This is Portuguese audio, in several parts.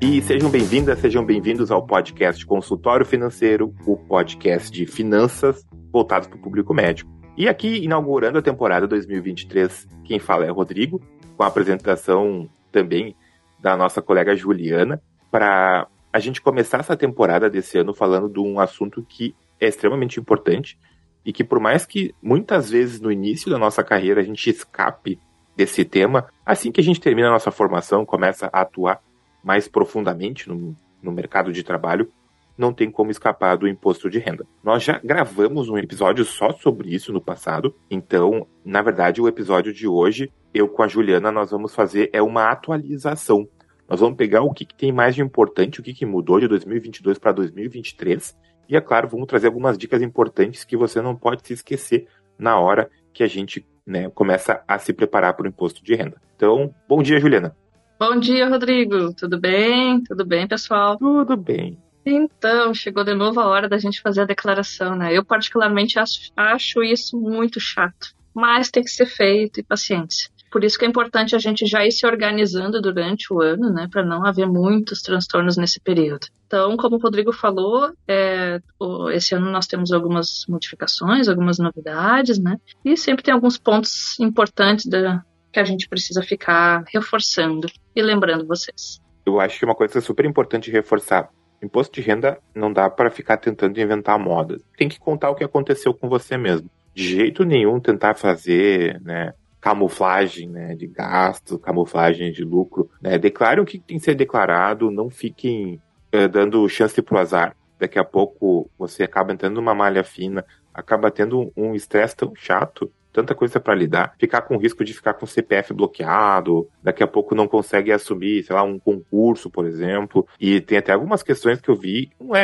E sejam bem-vindas, sejam bem-vindos ao podcast Consultório Financeiro, o podcast de finanças voltado para o público médico. E aqui, inaugurando a temporada 2023, quem fala é o Rodrigo, com a apresentação também da nossa colega Juliana, para a gente começar essa temporada desse ano falando de um assunto que é extremamente importante e que, por mais que muitas vezes no início da nossa carreira a gente escape desse tema, assim que a gente termina a nossa formação, começa a atuar mais profundamente no mercado de trabalho, não tem como escapar do imposto de renda. Nós já gravamos um episódio só sobre isso no passado, então, na verdade, o episódio de hoje, eu com a Juliana, nós vamos fazer uma atualização. Nós vamos pegar o que tem mais de importante, o que mudou de 2022 para 2023, e, é claro, vamos trazer algumas dicas importantes que você não pode se esquecer na hora que a gente, né, começa a se preparar para o imposto de renda. Então, bom dia, Juliana! Bom dia, Rodrigo. Tudo bem? Tudo bem, pessoal? Tudo bem. Então, chegou de novo a hora da gente fazer a declaração, né? Eu, particularmente, acho isso muito chato, mas tem que ser feito e paciência. Por isso que é importante a gente já ir se organizando durante o ano, né? Para não haver muitos transtornos nesse período. Então, como o Rodrigo falou, esse ano nós temos algumas modificações, algumas novidades, né? E sempre tem alguns pontos importantes que a gente precisa ficar reforçando e lembrando vocês. Eu acho que uma coisa super importante reforçar. Imposto de renda não dá para ficar tentando inventar moda. Tem que contar o que aconteceu com você mesmo. De jeito nenhum tentar fazer, né, camuflagem, né, de gasto, camuflagem de lucro. Né? Declarem o que tem que ser declarado, não fiquem dando chance para o azar. Daqui a pouco você acaba entrando numa malha fina, acaba tendo um estresse tão chato, tanta coisa para lidar, ficar com risco de ficar com o CPF bloqueado, daqui a pouco não consegue assumir, sei lá, um concurso, por exemplo, e tem até algumas questões que eu vi, não é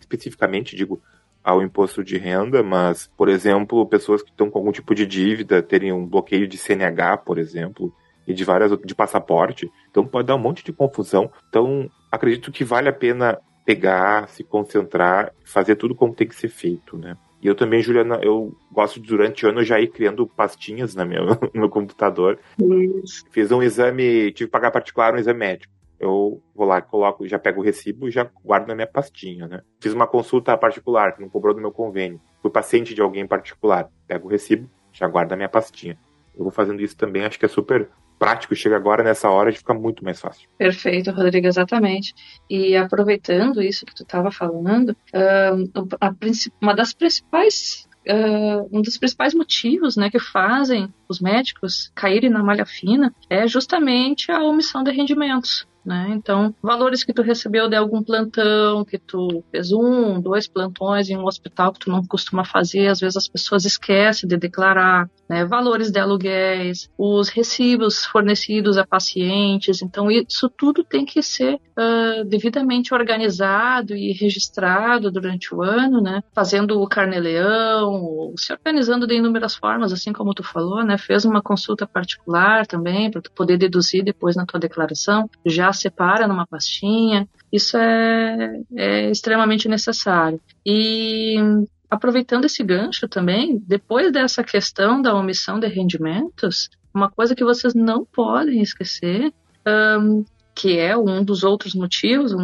especificamente, digo, ao imposto de renda, mas, por exemplo, pessoas que estão com algum tipo de dívida, terem um bloqueio de CNH, por exemplo, e de várias outras, de passaporte, então pode dar um monte de confusão, então acredito que vale a pena pegar, se concentrar, fazer tudo como tem que ser feito, né? E eu também, Juliana, eu gosto de, durante o ano, já ir criando pastinhas no meu computador. Isso. Fiz um exame, tive que pagar particular um exame médico. Eu vou lá, coloco, já pego o recibo e já guardo na minha pastinha, né? Fiz uma consulta particular, que não cobrou do meu convênio. Fui paciente de alguém particular, pego o recibo, já guardo na minha pastinha. Eu vou fazendo isso também, acho que é super prático, chega agora nessa hora e fica muito mais fácil. Perfeito, Rodrigo, exatamente. E aproveitando isso que tu estava falando, um dos principais motivos, né, que fazem os médicos caírem na malha fina é justamente a omissão de rendimentos. Né? Então, valores que tu recebeu de algum plantão, que tu fez 1, 2 plantões em um hospital que tu não costuma fazer, às vezes as pessoas esquecem de declarar, né? Valores de aluguéis, os recibos fornecidos a pacientes, então isso tudo tem que ser devidamente organizado e registrado durante o ano, né? Fazendo o carnê-leão, se organizando de inúmeras formas, assim como tu falou, né? Fez uma consulta particular também, para tu poder deduzir depois na tua declaração, já separa numa pastinha, isso é extremamente necessário. E aproveitando esse gancho também, depois dessa questão da omissão de rendimentos, uma coisa que vocês não podem esquecer, que é um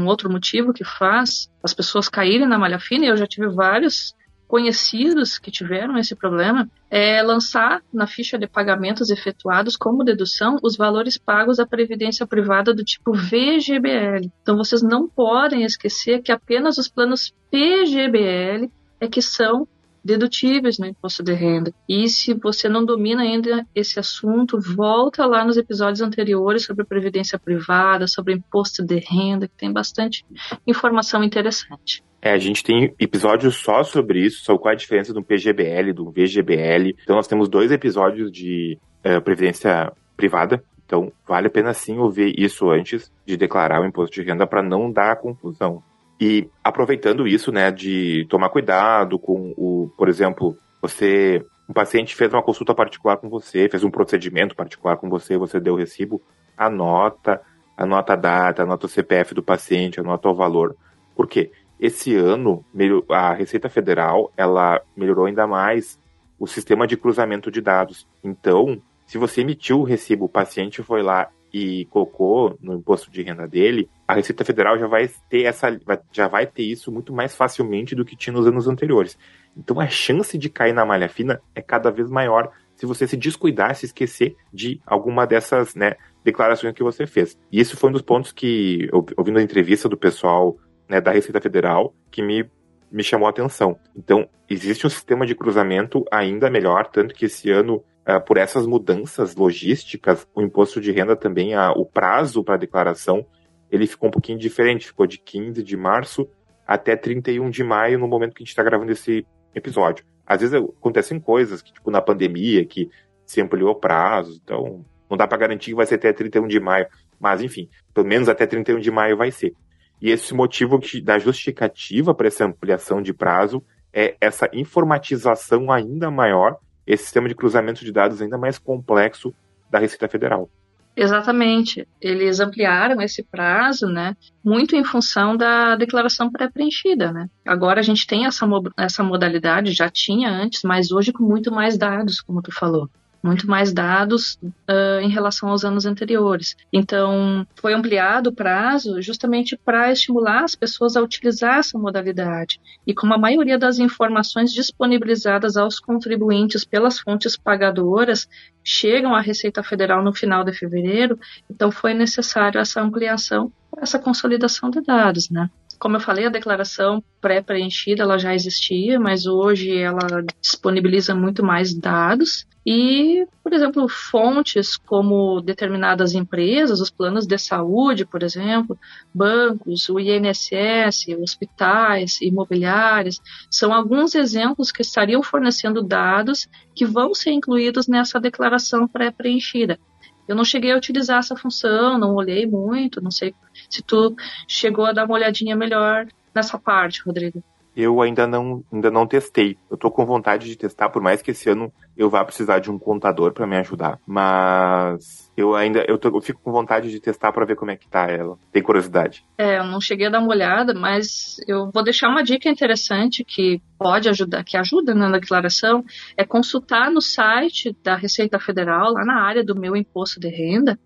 outro motivo que faz as pessoas caírem na malha fina, e eu já tive vários conhecidos que tiveram esse problema, é lançar na ficha de pagamentos efetuados como dedução os valores pagos à previdência privada do tipo VGBL. Então, vocês não podem esquecer que apenas os planos PGBL é que são dedutíveis no imposto de renda. E se você não domina ainda esse assunto, volta lá nos episódios anteriores sobre previdência privada, sobre imposto de renda, que tem bastante informação interessante. A gente tem episódios só sobre isso, sobre qual é a diferença do PGBL, do VGBL. Então, nós temos 2 episódios de previdência privada. Então, vale a pena sim ouvir isso antes de declarar o imposto de renda para não dar confusão. E aproveitando isso, né, de tomar cuidado com por exemplo, um paciente fez uma consulta particular com você, fez um procedimento particular com você, você deu o recibo, anota a data, anota o CPF do paciente, anota o valor. Por quê? Esse ano, a Receita Federal, ela melhorou ainda mais o sistema de cruzamento de dados. Então, se você emitiu o recibo, o paciente foi lá e colocou no imposto de renda dele, a Receita Federal já vai ter isso muito mais facilmente do que tinha nos anos anteriores. Então, a chance de cair na malha fina é cada vez maior se você se descuidar, se esquecer de alguma dessas, né, declarações que você fez. E isso foi um dos pontos que, ouvindo a entrevista do pessoal, né, da Receita Federal, que me chamou a atenção. Então, existe um sistema de cruzamento ainda melhor, tanto que esse ano, por essas mudanças logísticas, o imposto de renda também, o prazo para declaração, ele ficou um pouquinho diferente, ficou de 15 de março até 31 de maio, no momento que a gente está gravando esse episódio. Às vezes acontecem coisas, que, tipo na pandemia, que se ampliou o prazo, então não dá para garantir que vai ser até 31 de maio, mas enfim, pelo menos até 31 de maio vai ser. E esse motivo da justificativa para essa ampliação de prazo é essa informatização ainda maior, esse sistema de cruzamento de dados ainda mais complexo da Receita Federal. Exatamente. Eles ampliaram esse prazo, né, muito em função da declaração pré-preenchida, né? Agora a gente tem essa modalidade, já tinha antes, mas hoje com muito mais dados, como tu falou. Muito mais dados em relação aos anos anteriores. Então, foi ampliado o prazo justamente para estimular as pessoas a utilizar essa modalidade. E como a maioria das informações disponibilizadas aos contribuintes pelas fontes pagadoras chegam à Receita Federal no final de fevereiro, então foi necessário essa ampliação, essa consolidação de dados, né? Como eu falei, a declaração pré-preenchida ela já existia, mas hoje ela disponibiliza muito mais dados e, por exemplo, fontes como determinadas empresas, os planos de saúde, por exemplo, bancos, o INSS, hospitais, imobiliários, são alguns exemplos que estariam fornecendo dados que vão ser incluídos nessa declaração pré-preenchida. Eu não cheguei a utilizar essa função, não olhei muito, não sei se tu chegou a dar uma olhadinha melhor nessa parte, Rodrigo. Eu ainda não testei. Eu tô com vontade de testar, por mais que esse ano eu vá precisar de um contador para me ajudar. Mas eu fico com vontade de testar para ver como é que tá ela. Tem curiosidade. É, eu não cheguei a dar uma olhada, mas eu vou deixar uma dica interessante que pode ajudar, que ajuda na declaração, é consultar no site da Receita Federal, lá na área do Meu Imposto de Renda,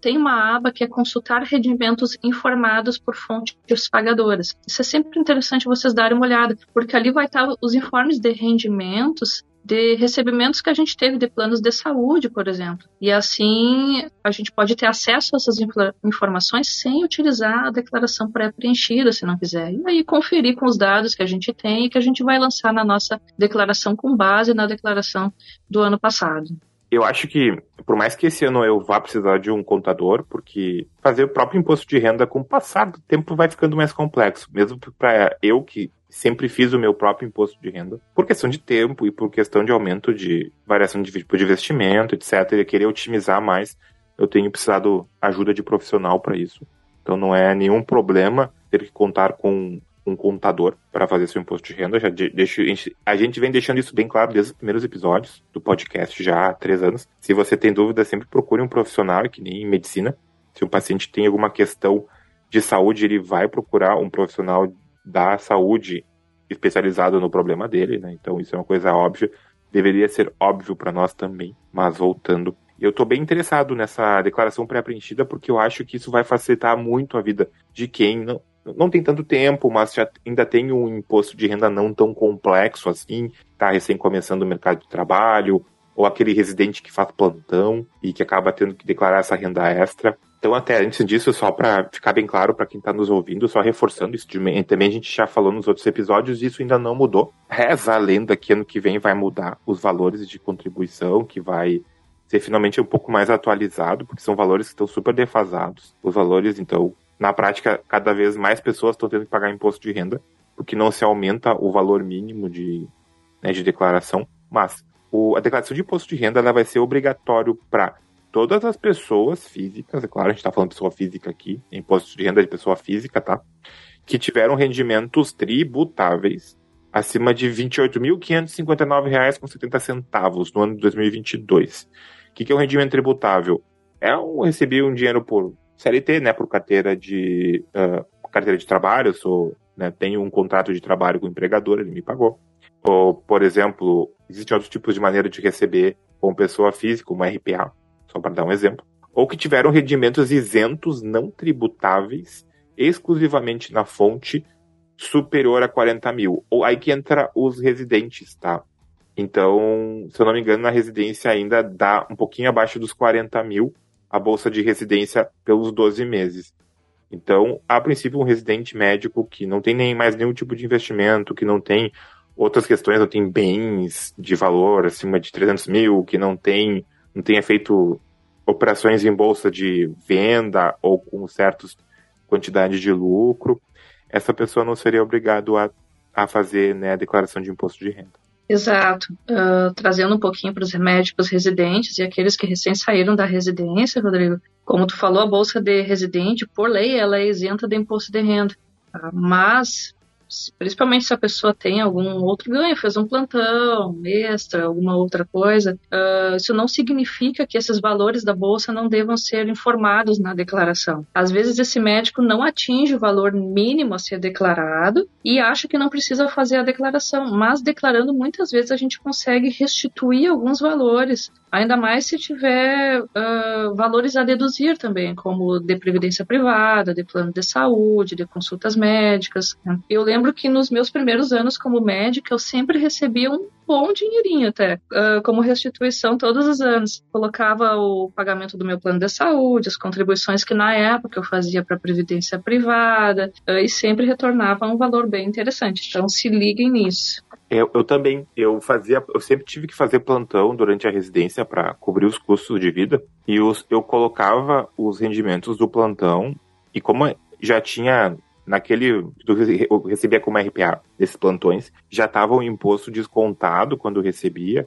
tem uma aba que é consultar rendimentos informados por fontes pagadoras. Isso é sempre interessante vocês darem uma olhada, porque ali vai estar os informes de rendimentos de recebimentos que a gente teve de planos de saúde, por exemplo. E assim, a gente pode ter acesso a essas informações sem utilizar a declaração pré-preenchida, se não quiser. E aí, conferir com os dados que a gente tem e que a gente vai lançar na nossa declaração com base na declaração do ano passado. Eu acho que, por mais que esse ano eu vá precisar de um contador, porque fazer o próprio imposto de renda com o passar do tempo vai ficando mais complexo. Mesmo para eu que sempre fiz o meu próprio imposto de renda, por questão de tempo e por questão de aumento de variação de tipo de investimento, etc. E querer otimizar mais, eu tenho precisado ajuda de profissional para isso. Então não é nenhum problema ter que contar com um contador para fazer seu imposto de renda. A gente vem deixando isso bem claro desde os primeiros episódios do podcast, já há 3 anos. Se você tem dúvida, sempre procure um profissional, que nem em medicina. Se um paciente tem alguma questão de saúde, ele vai procurar um profissional da saúde especializado no problema dele, né? Então isso é uma coisa óbvia, deveria ser óbvio para nós também. Mas voltando, eu estou bem interessado nessa declaração pré-preenchida, porque eu acho que isso vai facilitar muito a vida de quem não tem tanto tempo, mas ainda tem um imposto de renda não tão complexo assim, tá recém começando o mercado de trabalho, ou aquele residente que faz plantão e que acaba tendo que declarar essa renda extra. Então, até antes disso, só para ficar bem claro para quem está nos ouvindo, só reforçando isso, também a gente já falou nos outros episódios, isso ainda não mudou. Reza a lenda que ano que vem vai mudar os valores de contribuição, que vai ser finalmente um pouco mais atualizado, porque são valores que estão super defasados. Os valores, então, na prática, cada vez mais pessoas estão tendo que pagar imposto de renda, porque não se aumenta o valor mínimo de declaração. Mas a declaração de imposto de renda ela vai ser obrigatório para todas as pessoas físicas, é claro, a gente está falando de pessoa física aqui, imposto de renda de pessoa física, tá? Que tiveram rendimentos tributáveis acima de R$ 28.559,70 no ano de 2022. O que é um rendimento tributável? É receber um dinheiro por CLT, né? Por carteira de trabalho, eu sou né? Tenho um contrato de trabalho com o empregador, ele me pagou. Ou, por exemplo, existem outros tipos de maneira de receber com pessoa física, uma RPA, só para dar um exemplo. Ou que tiveram rendimentos isentos não tributáveis exclusivamente na fonte superior a 40 mil. Ou aí que entra os residentes, tá? Então, se eu não me engano, na residência ainda dá um pouquinho abaixo dos 40 mil a bolsa de residência pelos 12 meses. Então, a princípio, um residente médico que não tem nem mais nenhum tipo de investimento, que não tem outras questões, não tem bens de valor acima de 300 mil, que não tenha feito operações em bolsa de venda ou com certas quantidades de lucro, essa pessoa não seria obrigada a fazer, né, a declaração de imposto de renda. Exato. Trazendo um pouquinho para os médicos residentes e aqueles que recém saíram da residência, Rodrigo, como tu falou, a bolsa de residente, por lei, ela é isenta de imposto de renda. Mas, principalmente se a pessoa tem algum outro ganho, fez um plantão extra, alguma outra coisa, isso não significa que esses valores da bolsa não devam ser informados na declaração. Às vezes esse médico não atinge o valor mínimo a ser declarado e acha que não precisa fazer a declaração, mas declarando muitas vezes a gente consegue restituir alguns valores, ainda mais se tiver valores a deduzir também, como de previdência privada, de plano de saúde, de consultas médicas, né? Eu lembro que nos meus primeiros anos como médica, eu sempre recebia um bom dinheirinho até, como restituição todos os anos. Colocava o pagamento do meu plano de saúde, as contribuições que na época eu fazia para a previdência privada, e sempre retornava um valor bem interessante. Então, se liguem nisso. Eu também, eu sempre tive que fazer plantão durante a residência para cobrir os custos de vida, e eu colocava os rendimentos do plantão, e como já tinha, naquele que eu recebia como RPA desses plantões, já estava o imposto descontado quando eu recebia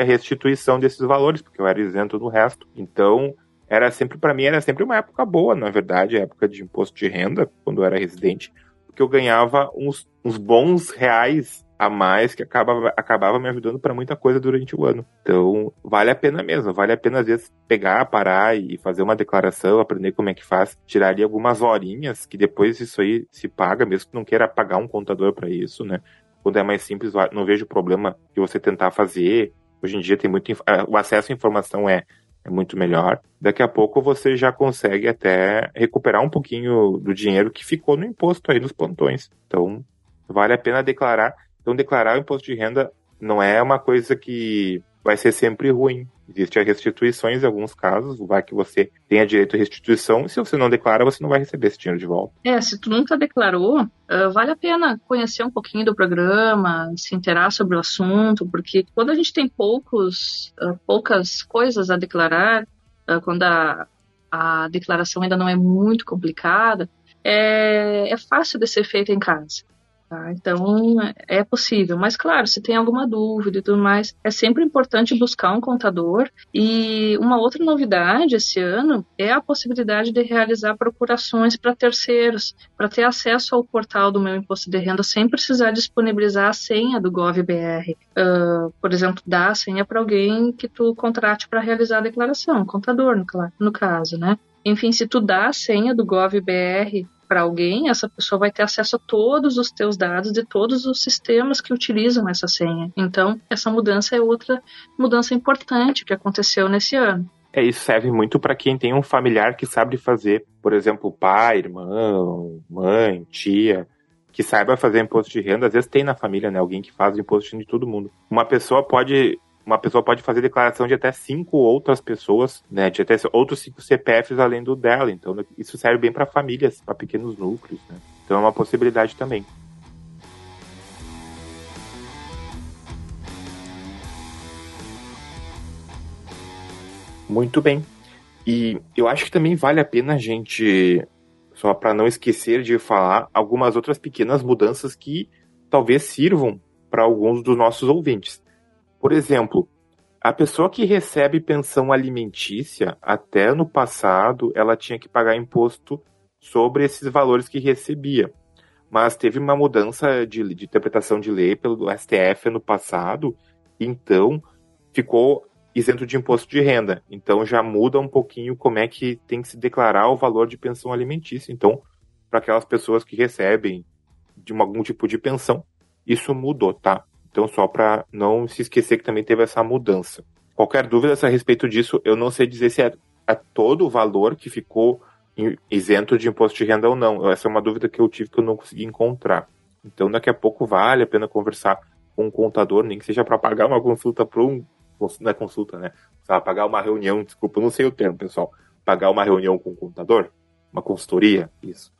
a restituição desses valores, porque eu era isento do resto. Então, era sempre, para mim, era sempre uma época boa, na verdade, a época de imposto de renda, quando eu era residente, porque eu ganhava uns bons reais a mais que acabava me ajudando para muita coisa durante o ano. Então, vale a pena mesmo. Vale a pena, às vezes, pegar, parar e fazer uma declaração, aprender como é que faz, tirar ali algumas horinhas, que depois isso aí se paga, mesmo que não queira pagar um contador para isso, né? Quando é mais simples, não vejo problema de você tentar fazer. Hoje em dia, tem muito o acesso à informação é muito melhor. Daqui a pouco, você já consegue até recuperar um pouquinho do dinheiro que ficou no imposto aí, nos plantões. Então, vale a pena declarar. Então, declarar o imposto de renda não é uma coisa que vai ser sempre ruim. Existem restituições em alguns casos, vai que você tenha direito à restituição, e se você não declara, você não vai receber esse dinheiro de volta. Se tu nunca declarou, vale a pena conhecer um pouquinho do programa, se inteirar sobre o assunto, porque quando a gente tem poucas coisas a declarar, quando a declaração ainda não é muito complicada, é fácil de ser feita em casa. Tá, então, é possível. Mas, claro, se tem alguma dúvida e tudo mais, é sempre importante buscar um contador. E uma outra novidade esse ano é a possibilidade de realizar procurações para terceiros, para ter acesso ao portal do Meu Imposto de Renda sem precisar disponibilizar a senha do Gov.br. Por exemplo, dar a senha para alguém que tu contrate para realizar a declaração, um contador, no caso, né? Enfim, se tu dá a senha do Gov.br para alguém, essa pessoa vai ter acesso a todos os teus dados de todos os sistemas que utilizam essa senha. Então, essa mudança é outra mudança importante que aconteceu nesse ano. Isso serve muito para quem tem um familiar que sabe fazer, por exemplo, pai, irmão, mãe, tia, que saiba fazer imposto de renda. Às vezes tem na família, né, alguém que faz o imposto de renda de todo mundo. Uma pessoa pode fazer declaração de até 5 outras pessoas, né, de até outros 5 CPFs além do dela. Então, isso serve bem para famílias, para pequenos núcleos, né? Então, é uma possibilidade também. Muito bem. E eu acho que também vale a pena a gente, só para não esquecer de falar, algumas outras pequenas mudanças que talvez sirvam para alguns dos nossos ouvintes. Por exemplo, a pessoa que recebe pensão alimentícia, até no passado, ela tinha que pagar imposto sobre esses valores que recebia. Mas teve uma mudança de interpretação de lei pelo STF no passado, então ficou isento de imposto de renda. Então já muda um pouquinho como é que tem que se declarar o valor de pensão alimentícia. Então, para aquelas pessoas que recebem de algum tipo de pensão. Isso mudou, tá? Então, só para não se esquecer que também teve essa mudança. Qualquer dúvida a respeito disso, eu não sei dizer se é todo o valor que ficou isento de imposto de renda ou não. Essa é uma dúvida que eu tive que eu não consegui encontrar. Então, daqui a pouco vale a pena conversar com um contador, nem que seja para pagar uma consulta para um... Não é consulta, né? Pagar uma reunião, desculpa, eu não sei o termo, pessoal. Pagar uma reunião com um contador? Uma consultoria? Isso.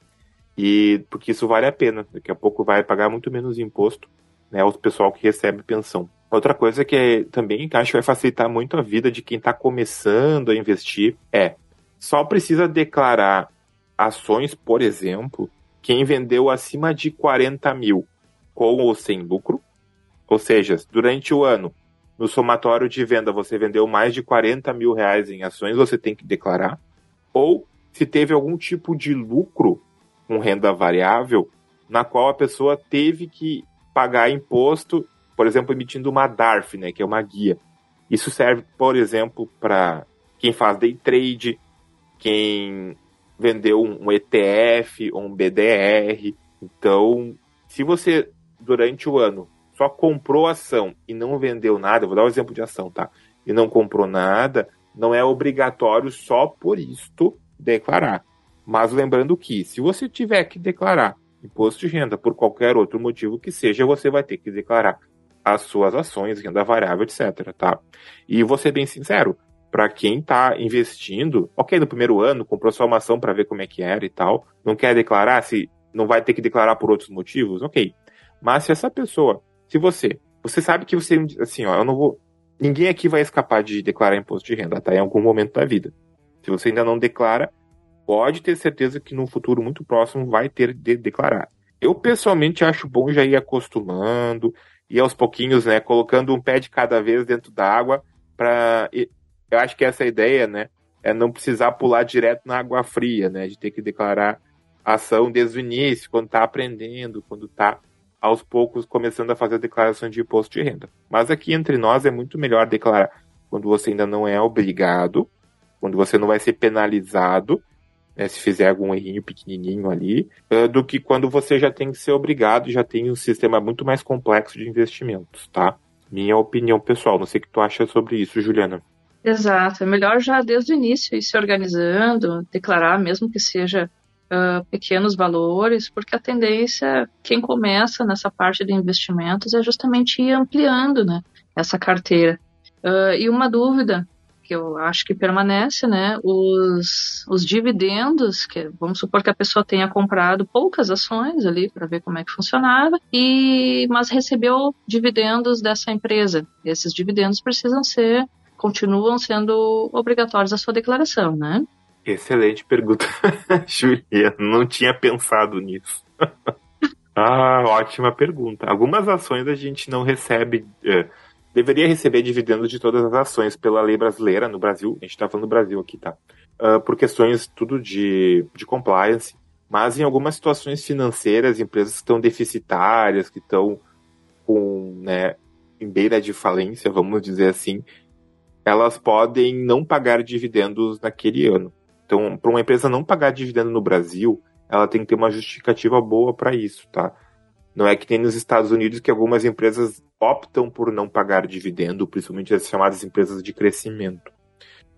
E porque isso vale a pena. Daqui a pouco vai pagar muito menos imposto, né, o pessoal que recebe pensão. Outra coisa que também acho que vai facilitar muito a vida de quem está começando a investir só precisa declarar ações, por exemplo, quem vendeu acima de 40 mil com ou sem lucro. Ou seja, durante o ano, no somatório de venda, você vendeu mais de 40 mil reais em ações, você tem que declarar. Ou se teve algum tipo de lucro com renda variável, na qual a pessoa teve que pagar imposto, por exemplo, emitindo uma DARF, né, que é uma guia. Isso serve, por exemplo, para quem faz day trade, quem vendeu um ETF ou um BDR. Então, se você, durante o ano, só comprou ação e não vendeu nada, vou dar um exemplo de ação, tá? E não comprou nada, não é obrigatório só por isto declarar. Mas lembrando que, se você tiver que declarar imposto de renda por qualquer outro motivo que seja, você vai ter que declarar as suas ações, renda variável, etc, tá? E vou ser bem sincero, para quem está investindo, ok, no primeiro ano, comprou só uma ação para ver como é que era e tal, não quer declarar, se não vai ter que declarar por outros motivos, ok. Mas se essa pessoa, se você sabe que você, assim, ó, eu não vou, ninguém aqui vai escapar de declarar imposto de renda, tá? Em algum momento da vida. Se você ainda não declara, pode ter certeza que num futuro muito próximo vai ter de declarar. Eu, pessoalmente, acho bom já ir acostumando, e aos pouquinhos, né, colocando um pé de cada vez dentro da água, para... Eu acho que essa ideia, né, é não precisar pular direto na água fria, né, de ter que declarar ação desde o início, quando está aprendendo, quando está, aos poucos, começando a fazer a declaração de imposto de renda. Mas aqui, entre nós, é muito melhor declarar quando você ainda não é obrigado, quando você não vai ser penalizado, né, se fizer algum errinho pequenininho ali, do que quando você já tem que ser obrigado, já tem um sistema muito mais complexo de investimentos, tá? Minha opinião pessoal, não sei o que tu acha sobre isso, Juliana. Exato, é melhor já desde o início ir se organizando, declarar mesmo que seja pequenos valores, porque a tendência, quem começa nessa parte de investimentos é justamente ir ampliando, né, essa carteira. E uma dúvida que eu acho que permanece, né, os dividendos, que vamos supor que a pessoa tenha comprado poucas ações ali para ver como é que funcionava, mas recebeu dividendos dessa empresa. Esses dividendos continuam sendo obrigatórios à sua declaração, né? Excelente pergunta, Juliana. Não tinha pensado nisso. Ótima pergunta. Algumas ações a gente não recebe... deveria receber dividendos de todas as ações pela lei brasileira no Brasil. A gente está falando do Brasil aqui, tá? Por questões tudo de compliance. Mas em algumas situações financeiras, empresas que estão deficitárias, que estão com, né, em beira de falência, vamos dizer assim, elas podem não pagar dividendos naquele ano. Então, para uma empresa não pagar dividendo no Brasil, ela tem que ter uma justificativa boa para isso, tá? Não é que nem nos Estados Unidos que algumas empresas optam por não pagar dividendo, principalmente as chamadas empresas de crescimento.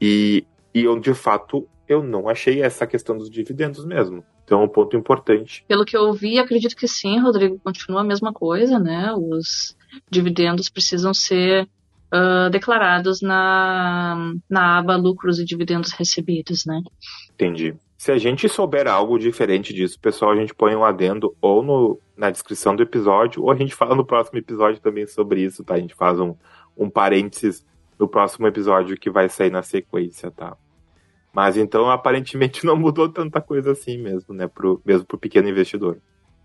E eu, de fato, eu não achei essa questão dos dividendos mesmo. Então, é um ponto importante. Pelo que eu vi, acredito que sim, Rodrigo, continua a mesma coisa, né? Os dividendos precisam ser declarados na aba lucros e dividendos recebidos, né? Entendi. Se a gente souber algo diferente disso, pessoal, a gente põe um adendo ou na descrição do episódio, ou a gente fala no próximo episódio também sobre isso, tá? A gente faz um parênteses no próximo episódio que vai sair na sequência, tá? Mas então, aparentemente, não mudou tanta coisa assim mesmo, né? Mesmo pro pequeno investidor.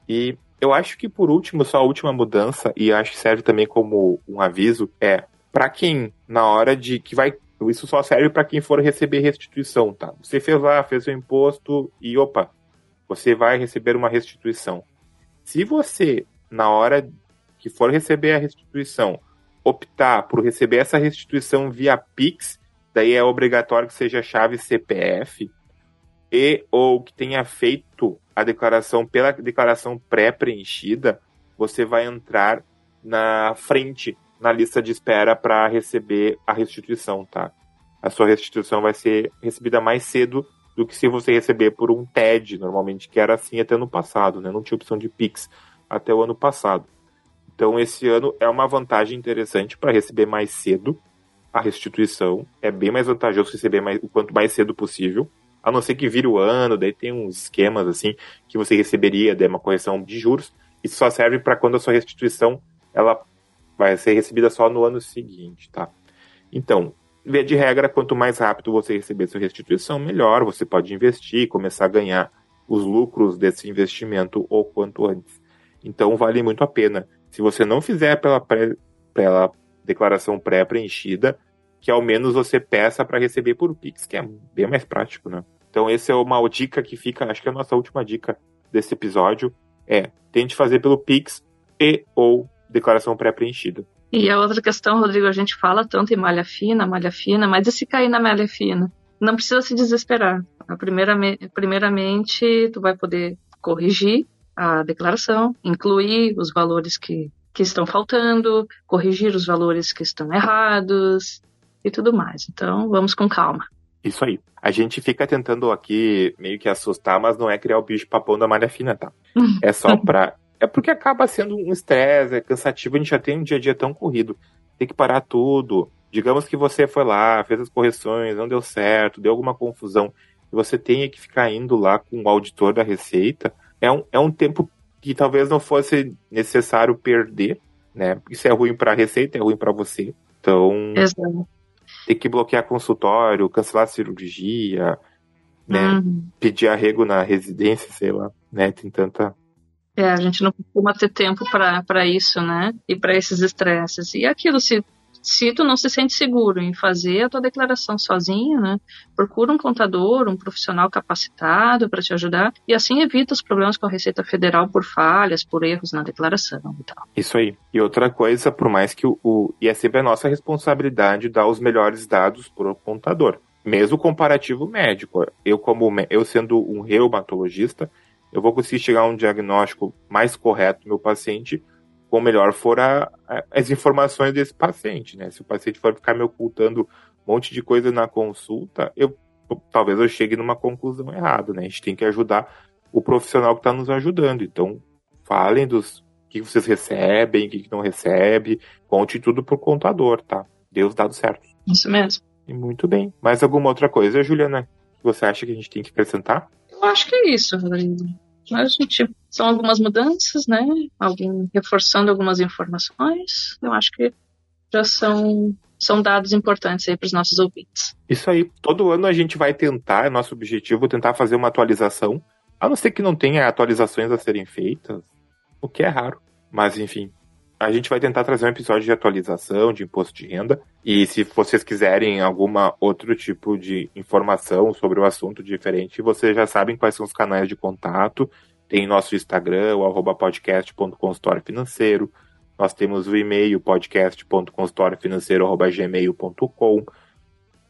E eu acho que, por último, só a última mudança, e acho que serve também como um aviso, para quem, na hora de que vai... Isso só serve para quem for receber restituição, tá? Você fez seu imposto e, opa, você vai receber uma restituição. Se você, na hora que for receber a restituição, optar por receber essa restituição via PIX, daí é obrigatório que seja a chave CPF, ou que tenha feito a declaração pela declaração pré-preenchida, você vai entrar na frente, na lista de espera para receber a restituição, tá? A sua restituição vai ser recebida mais cedo do que se você receber por um TED, normalmente, que era assim até ano passado, né? Não tinha opção de PIX até o ano passado. Então, esse ano é uma vantagem interessante para receber mais cedo a restituição. É bem mais vantajoso receber o quanto mais cedo possível, a não ser que vire o ano, daí tem uns esquemas assim que você receberia, daí uma correção de juros. Isso só serve para quando a sua restituição ela vai ser recebida só no ano seguinte, tá? Então, via de regra, quanto mais rápido você receber sua restituição, melhor. Você pode investir, começar a ganhar os lucros desse investimento ou quanto antes. Então, vale muito a pena. Se você não fizer pela declaração pré-preenchida, que ao menos você peça para receber por PIX, que é bem mais prático, né? Então, essa é uma dica que fica, acho que é a nossa última dica desse episódio, tente fazer pelo PIX e ou declaração pré-preenchida. E a outra questão, Rodrigo, a gente fala tanto em malha fina, mas e se cair na malha fina? Não precisa se desesperar. Primeiramente, tu vai poder corrigir a declaração, incluir os valores que estão faltando, corrigir os valores que estão errados e tudo mais. Então, vamos com calma. Isso aí. A gente fica tentando aqui meio que assustar, mas não é criar o bicho papão da malha fina, tá? É só pra... É porque acaba sendo um estresse, é cansativo, a gente já tem um dia a dia tão corrido. Tem que parar tudo. Digamos que você foi lá, fez as correções, não deu certo, deu alguma confusão, e você tenha que ficar indo lá com o auditor da Receita. É um tempo que talvez não fosse necessário perder, né? Isso é ruim para a Receita, é ruim para você. Então, exato. Tem que bloquear consultório, cancelar cirurgia, né? Pedir arrego na residência, sei lá, né? Tem tanta... a gente não costuma ter tempo para isso, né? E para esses estresses. E aquilo, se tu não se sente seguro em fazer a tua declaração sozinho, né? Procura um contador, um profissional capacitado para te ajudar e assim evita os problemas com a Receita Federal por falhas, por erros na declaração e tal. Isso aí. E outra coisa, por mais que e é sempre a nossa responsabilidade dar os melhores dados para o contador. Mesmo comparativo médico. Eu sendo um reumatologista, eu vou conseguir chegar a um diagnóstico mais correto do meu paciente, ou melhor, for as informações desse paciente, né? Se o paciente for ficar me ocultando um monte de coisa na consulta, talvez eu chegue numa conclusão errada, né? A gente tem que ajudar o profissional que está nos ajudando. Então, falem dos que vocês recebem, o que não recebe, conte tudo pro contador, tá? Dê os dados certos. Isso mesmo. E muito bem. Mais alguma outra coisa, Juliana, que você acha que a gente tem que acrescentar? Eu acho que é isso, Rodrigo. São algumas mudanças, né? Reforçando algumas informações. Eu acho que já são dados importantes aí para os nossos ouvintes. Isso aí. Todo ano a gente vai tentar, é nosso objetivo, tentar fazer uma atualização. A não ser que não tenha atualizações a serem feitas, o que é raro. Mas, enfim, a gente vai tentar trazer um episódio de atualização, de imposto de renda. E se vocês quiserem alguma outro tipo de informação sobre o assunto diferente, vocês já sabem quais são os canais de contato. Tem nosso Instagram, o @podcast.consultóriofinanceiro. Nós temos o e-mail, podcast.consultóriofinanceiro@gmail.com.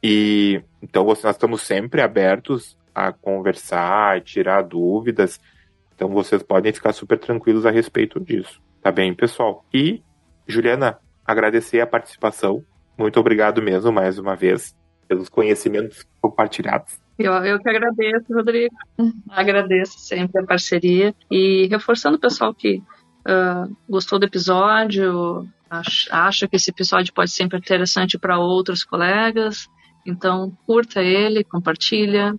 E então nós estamos sempre abertos a conversar, a tirar dúvidas. Então vocês podem ficar super tranquilos a respeito disso. Tá bem, pessoal? E, Juliana, agradecer a participação. Muito obrigado mesmo, mais uma vez, pelos conhecimentos compartilhados. Eu que agradeço, Rodrigo. Agradeço sempre a parceria. E reforçando o pessoal que gostou do episódio, acha que esse episódio pode ser interessante para outros colegas. Então, curta ele, compartilha,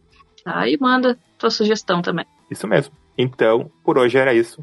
tá? E manda tua sugestão também. Isso mesmo. Então, por hoje era isso.